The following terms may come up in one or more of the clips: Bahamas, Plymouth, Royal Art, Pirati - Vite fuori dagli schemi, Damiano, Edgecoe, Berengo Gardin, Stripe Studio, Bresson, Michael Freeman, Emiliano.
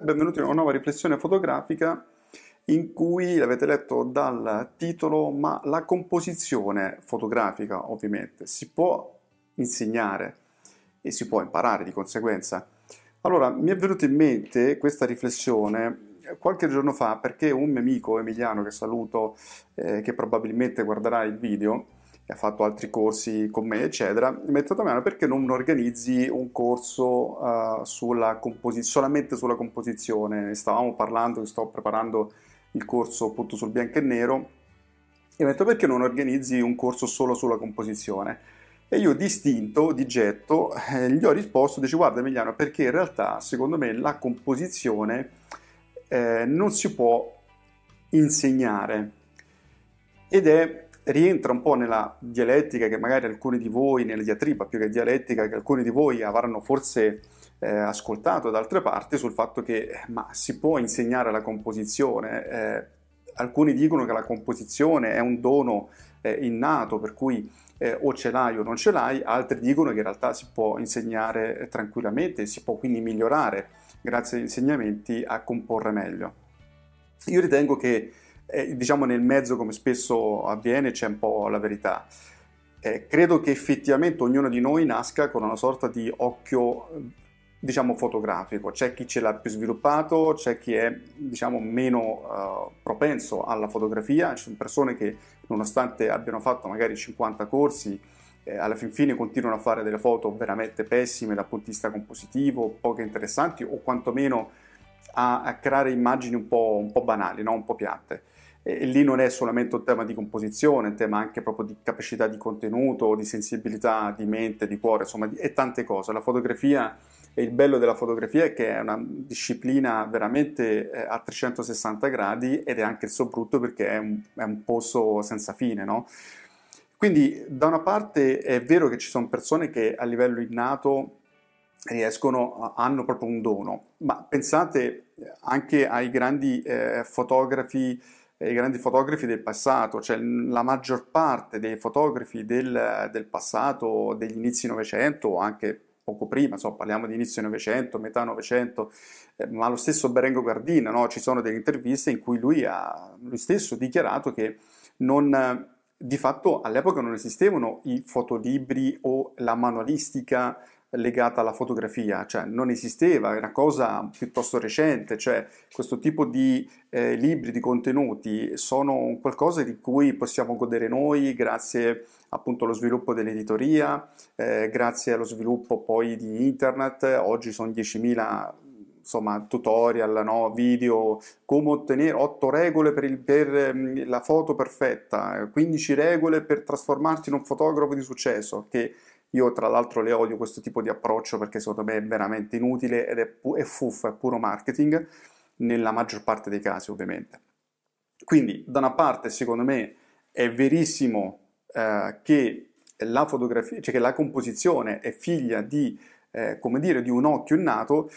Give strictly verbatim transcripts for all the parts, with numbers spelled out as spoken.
Benvenuti a una nuova riflessione fotografica in cui, l'avete letto dal titolo, ma la composizione fotografica ovviamente si può insegnare e si può imparare di conseguenza. Allora, mi è venuta in mente questa riflessione qualche giorno fa perché un mio amico Emiliano, che saluto, eh, che probabilmente guarderà il video e ha fatto altri corsi con me eccetera, mi ha detto: Damiano, perché non organizzi un corso uh, sulla composi- solamente sulla composizione? Stavamo parlando, sto preparando il corso appunto sul bianco e nero e mi ha detto: perché non organizzi un corso solo sulla composizione? E io, distinto, di getto, eh, gli ho risposto, dice: guarda Emiliano, perché in realtà secondo me la composizione eh, non si può insegnare ed è, rientra un po' nella dialettica che magari alcuni di voi, nella diatriba più che dialettica, che alcuni di voi avranno forse eh, ascoltato da altre parti sul fatto che ma si può insegnare la composizione. Eh, alcuni dicono che la composizione è un dono eh, innato, per cui Eh, o ce l'hai o non ce l'hai, altri dicono che in realtà si può insegnare tranquillamente, si può quindi migliorare grazie agli insegnamenti a comporre meglio. Io ritengo che eh, diciamo nel mezzo, come spesso avviene, c'è un po' la verità. Eh, credo che effettivamente ognuno di noi nasca con una sorta di occhio diciamo fotografico, c'è chi ce l'ha più sviluppato, c'è chi è diciamo meno uh, propenso alla fotografia, ci sono persone che nonostante abbiano fatto magari cinquanta corsi eh, alla fin fine continuano a fare delle foto veramente pessime dal punto di vista compositivo, poche interessanti o quantomeno a, a creare immagini un po', un po' banali, no? Un po' piatte. E lì non è solamente un tema di composizione, è un tema anche proprio di capacità di contenuto, di sensibilità, di mente, di cuore, insomma, di, e tante cose. La fotografia, e il bello della fotografia è che è una disciplina veramente eh, a trecentosessanta gradi ed è anche il suo brutto perché è un, è un pozzo senza fine, no? Quindi da una parte è vero che ci sono persone che a livello innato riescono, hanno proprio un dono, ma pensate anche ai grandi eh, fotografi i grandi fotografi del passato, cioè la maggior parte dei fotografi del, del passato, degli inizi Novecento, anche poco prima, insomma, parliamo di inizio Novecento, metà Novecento, eh, ma lo stesso Berengo Gardin, no? Ci sono delle interviste in cui lui ha lui stesso dichiarato che non, di fatto all'epoca non esistevano i fotolibri o la manualistica legata alla fotografia, cioè non esisteva, è una cosa piuttosto recente, cioè questo tipo di eh, libri, di contenuti sono qualcosa di cui possiamo godere noi grazie appunto allo sviluppo dell'editoria, eh, grazie allo sviluppo poi di internet. Oggi sono diecimila insomma tutorial, no? Video, come ottenere otto regole per, il, per la foto perfetta, quindici regole per trasformarti in un fotografo di successo, che io tra l'altro le odio questo tipo di approccio perché secondo me è veramente inutile ed è, pu- è fuffa, è puro marketing nella maggior parte dei casi ovviamente. Quindi da una parte secondo me è verissimo eh, che la fotografia, cioè che la composizione è figlia di, eh, come dire, di un occhio innato,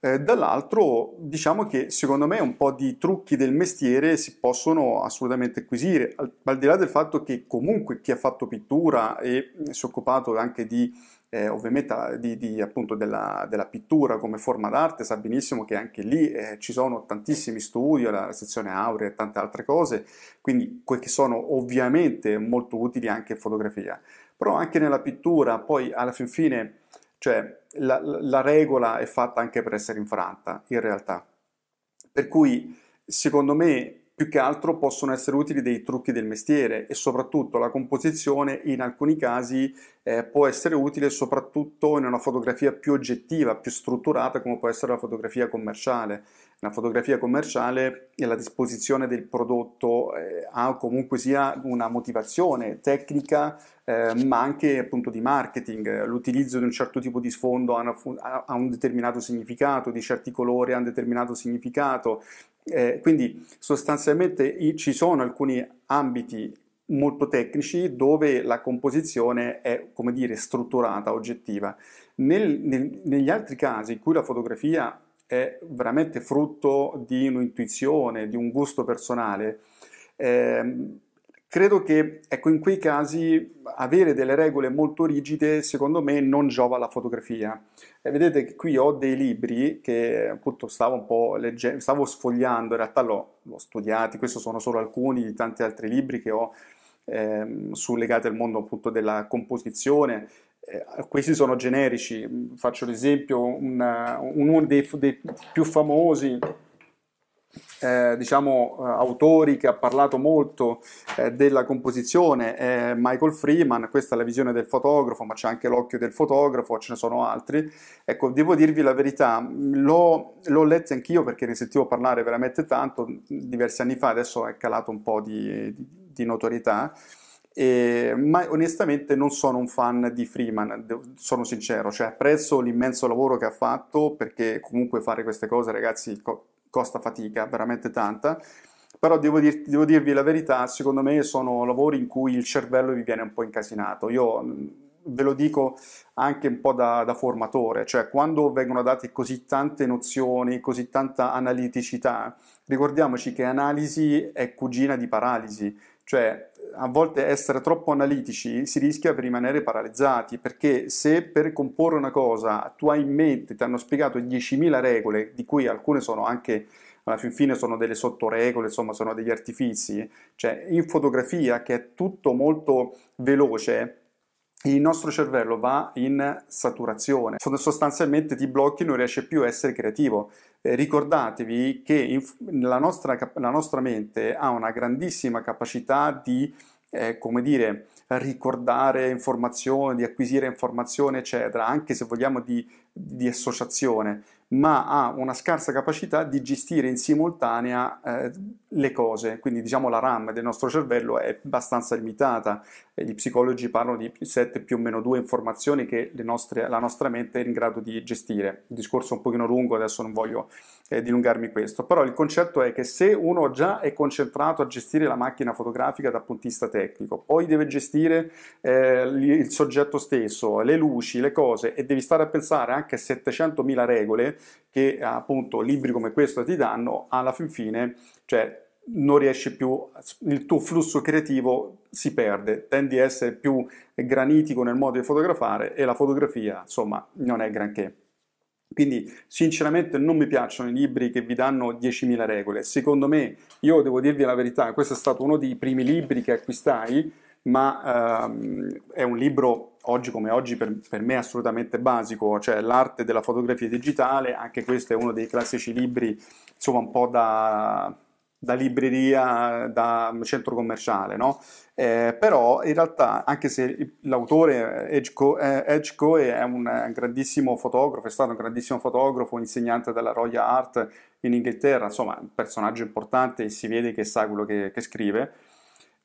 eh, dall'altro diciamo che secondo me un po' di trucchi del mestiere si possono assolutamente acquisire, al, al di là del fatto che comunque chi ha fatto pittura e si è occupato anche di eh, ovviamente di, di, appunto della, della pittura come forma d'arte sa benissimo che anche lì eh, ci sono tantissimi studi, la sezione aurea e tante altre cose, quindi che sono ovviamente molto utili anche in fotografia, però anche nella pittura poi alla fin fine, cioè la, la regola è fatta anche per essere infranta in realtà, per cui secondo me Più che altro possono essere utili dei trucchi del mestiere e soprattutto la composizione in alcuni casi eh, può essere utile soprattutto in una fotografia più oggettiva, più strutturata come può essere la fotografia commerciale. Nella fotografia commerciale la disposizione del prodotto eh, ha comunque sia una motivazione tecnica eh, ma anche appunto di marketing. L'utilizzo di un certo tipo di sfondo ha, una, ha un determinato significato, di certi colori ha un determinato significato. Eh, quindi sostanzialmente ci sono alcuni ambiti molto tecnici dove la composizione è, come dire, strutturata, oggettiva. Nel, nel, negli altri casi in cui la fotografia è veramente frutto di un'intuizione, di un gusto personale, eh, credo che, ecco, in quei casi avere delle regole molto rigide secondo me non giova alla fotografia. E vedete che qui ho dei libri che appunto stavo un po' leggendo, stavo sfogliando, in realtà l'ho, l'ho studiati, questi sono solo alcuni di tanti altri libri che ho ehm, su legati al mondo appunto della composizione. Eh, questi sono generici, faccio l'esempio, uno dei, dei più famosi Eh, diciamo eh, autori che ha parlato molto eh, della composizione è eh, Michael Freeman. Questa è la visione del fotografo, ma c'è anche l'occhio del fotografo, ce ne sono altri. Ecco, devo dirvi la verità, l'ho, l'ho letto anch'io perché ne sentivo parlare veramente tanto diversi anni fa, adesso è calato un po' di, di, di notorietà. E, ma onestamente non sono un fan di Freeman, sono sincero, cioè apprezzo l'immenso lavoro che ha fatto, perché comunque fare queste cose, ragazzi, co- costa fatica, veramente tanta, però devo, dir- devo dirvi la verità, secondo me sono lavori in cui il cervello vi viene un po' incasinato. Io ve lo dico anche un po' da, da formatore, cioè quando vengono date così tante nozioni, così tanta analiticità, ricordiamoci che analisi è cugina di paralisi, cioè a volte essere troppo analitici si rischia per rimanere paralizzati, perché se per comporre una cosa tu hai in mente, ti hanno spiegato diecimila regole, di cui alcune sono anche, alla fin fine sono delle sottoregole, insomma sono degli artifici, cioè in fotografia che è tutto molto veloce, il nostro cervello va in saturazione, sostanzialmente ti blocchi, non riesci più a essere creativo. Eh, ricordatevi che in, la, nostra, la nostra mente ha una grandissima capacità di eh, come dire, ricordare informazioni, di acquisire informazioni eccetera, anche se vogliamo di, di associazione, ma ha una scarsa capacità di gestire in simultanea eh, le cose, quindi diciamo la RAM del nostro cervello è abbastanza limitata. Eh, gli psicologi parlano di sette più o meno due informazioni che le nostre, la nostra mente è in grado di gestire. Il discorso è un pochino lungo, adesso non voglio eh, dilungarmi questo, però il concetto è che se uno già è concentrato a gestire la macchina fotografica dal punto di vista tecnico, poi deve gestire eh, il soggetto stesso, le luci, le cose, e devi stare a pensare anche a settecentomila regole che appunto libri come questo ti danno, alla fin fine, cioè non riesci più, il tuo flusso creativo si perde, tendi a essere più granitico nel modo di fotografare e la fotografia insomma non è granché. Quindi sinceramente non mi piacciono i libri che vi danno diecimila regole. Secondo me, io devo dirvi la verità, questo è stato uno dei primi libri che acquistai, ma ehm, è un libro oggi come oggi per, per me assolutamente basico, cioè l'arte della fotografia digitale. Anche questo è uno dei classici libri, insomma un po' da, da libreria, da centro commerciale, no? Eh, però in realtà, anche se l'autore Edgecoe, eh, Edgecoe è un, un grandissimo fotografo, è stato un grandissimo fotografo, insegnante della Royal Art in Inghilterra, insomma un personaggio importante e si vede che sa quello che, che scrive.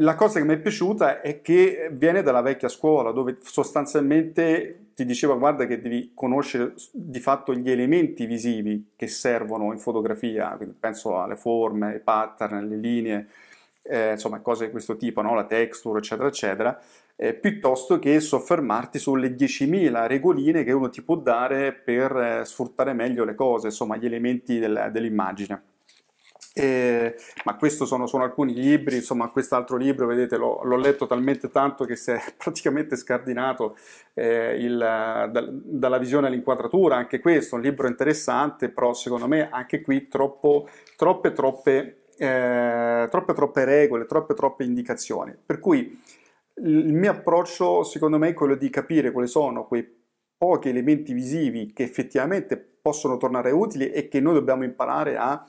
La cosa che mi è piaciuta è che viene dalla vecchia scuola, dove sostanzialmente ti diceva guarda che devi conoscere di fatto gli elementi visivi che servono in fotografia, quindi penso alle forme, ai pattern, alle linee, eh, insomma cose di questo tipo, no? La texture eccetera eccetera, eh, piuttosto che soffermarti sulle diecimila regoline che uno ti può dare per eh, sfruttare meglio le cose, insomma gli elementi del, dell'immagine. Eh, ma questo sono, sono alcuni libri, insomma quest'altro libro, vedete, l'ho, l'ho letto talmente tanto che si è praticamente scardinato eh, il, da, dalla visione all'inquadratura. Anche questo è un libro interessante, però secondo me anche qui troppo, troppe, troppe, eh, troppe, troppe regole, troppe, troppe indicazioni, per cui il mio approccio secondo me è quello di capire quali sono quei pochi elementi visivi che effettivamente possono tornare utili e che noi dobbiamo imparare a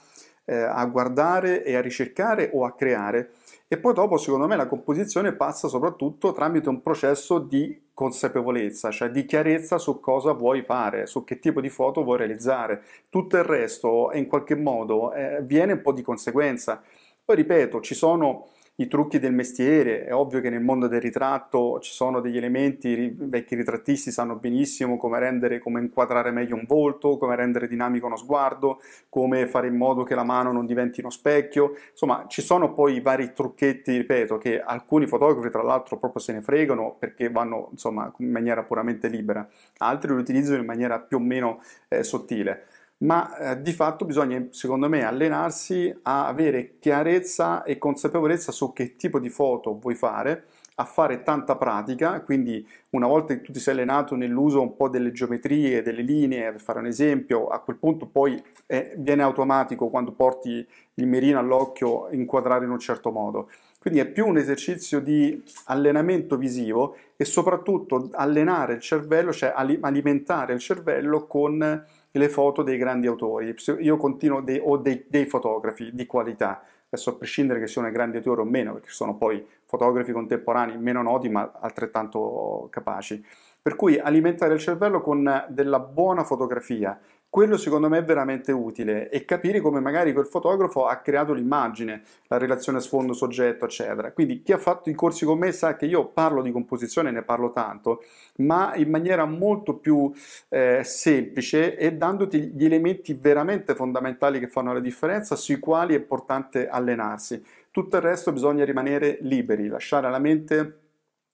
eh, a guardare e a ricercare o a creare. E poi dopo, secondo me, la composizione passa soprattutto tramite un processo di consapevolezza, cioè di chiarezza su cosa vuoi fare, su che tipo di foto vuoi realizzare. Tutto il resto, in qualche modo, eh, viene un po' di conseguenza. Poi ripeto, ci sono i trucchi del mestiere. È ovvio che nel mondo del ritratto ci sono degli elementi, i vecchi ritrattisti sanno benissimo come rendere, come inquadrare meglio un volto, come rendere dinamico uno sguardo, come fare in modo che la mano non diventi uno specchio. Insomma, ci sono poi i vari trucchetti, ripeto, che alcuni fotografi tra l'altro proprio se ne fregano, perché vanno, insomma, in maniera puramente libera, altri li utilizzano in maniera più o meno eh, sottile. Ma eh, di fatto bisogna, secondo me, allenarsi a avere chiarezza e consapevolezza su che tipo di foto vuoi fare, a fare tanta pratica. Quindi una volta che tu ti sei allenato nell'uso un po' delle geometrie, delle linee, per fare un esempio, a quel punto poi eh, viene automatico, quando porti il mirino all'occhio, inquadrare in un certo modo. Quindi è più un esercizio di allenamento visivo e soprattutto allenare il cervello, cioè alimentare il cervello con le foto dei grandi autori. Io continuo dei, o dei, dei fotografi di qualità, adesso a prescindere che siano grandi autori o meno, perché sono poi fotografi contemporanei meno noti ma altrettanto capaci, per cui alimentare il cervello con della buona fotografia, quello secondo me è veramente utile, e capire come magari quel fotografo ha creato l'immagine, la relazione sfondo-soggetto, eccetera. Quindi chi ha fatto i corsi con me sa che io parlo di composizione, ne parlo tanto, ma in maniera molto più eh, semplice e dandoti gli elementi veramente fondamentali che fanno la differenza, sui quali è importante allenarsi. Tutto il resto bisogna rimanere liberi, lasciare alla mente...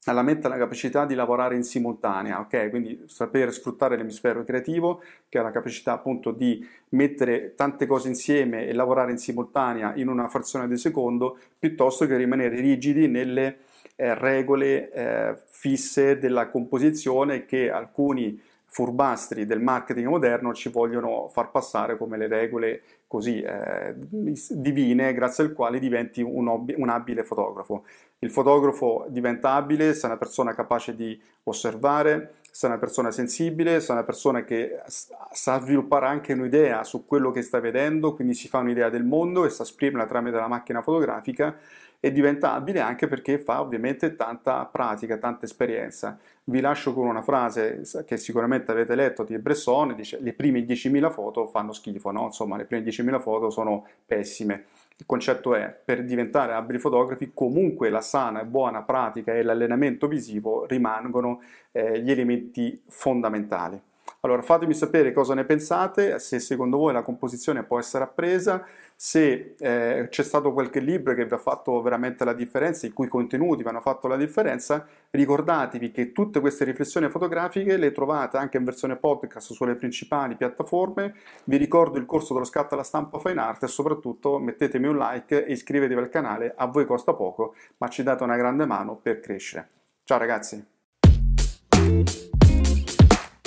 alla mente la capacità di lavorare in simultanea, ok? Quindi sapere sfruttare l'emisfero creativo, che ha la capacità appunto di mettere tante cose insieme e lavorare in simultanea in una frazione di secondo, piuttosto che rimanere rigidi nelle eh, regole eh, fisse della composizione che alcuni furbastri del marketing moderno ci vogliono far passare come le regole così eh, divine, grazie al quale diventi un, un abile fotografo. Il fotografo diventa abile se è una persona capace di osservare, se è una persona sensibile, se è una persona che sa sviluppare anche un'idea su quello che sta vedendo, quindi si fa un'idea del mondo e sa esprimerla tramite la macchina fotografica, e diventa abile anche perché fa ovviamente tanta pratica, tanta esperienza. Vi lascio con una frase che sicuramente avete letto di Bresson, dice: le prime diecimila foto fanno schifo, no? Insomma, le prime diecimila foto sono pessime. Il concetto è, per diventare abili fotografi, comunque la sana e buona pratica e l'allenamento visivo rimangono eh, gli elementi fondamentali. Allora, fatemi sapere cosa ne pensate, se secondo voi la composizione può essere appresa, se eh, c'è stato qualche libro che vi ha fatto veramente la differenza, i cui contenuti vi hanno fatto la differenza. Ricordatevi che tutte queste riflessioni fotografiche le trovate anche in versione podcast sulle principali piattaforme. Vi ricordo il corso dello scatto alla stampa Fine Art, e soprattutto mettetemi un like e iscrivetevi al canale. A voi costa poco, ma ci date una grande mano per crescere. Ciao ragazzi!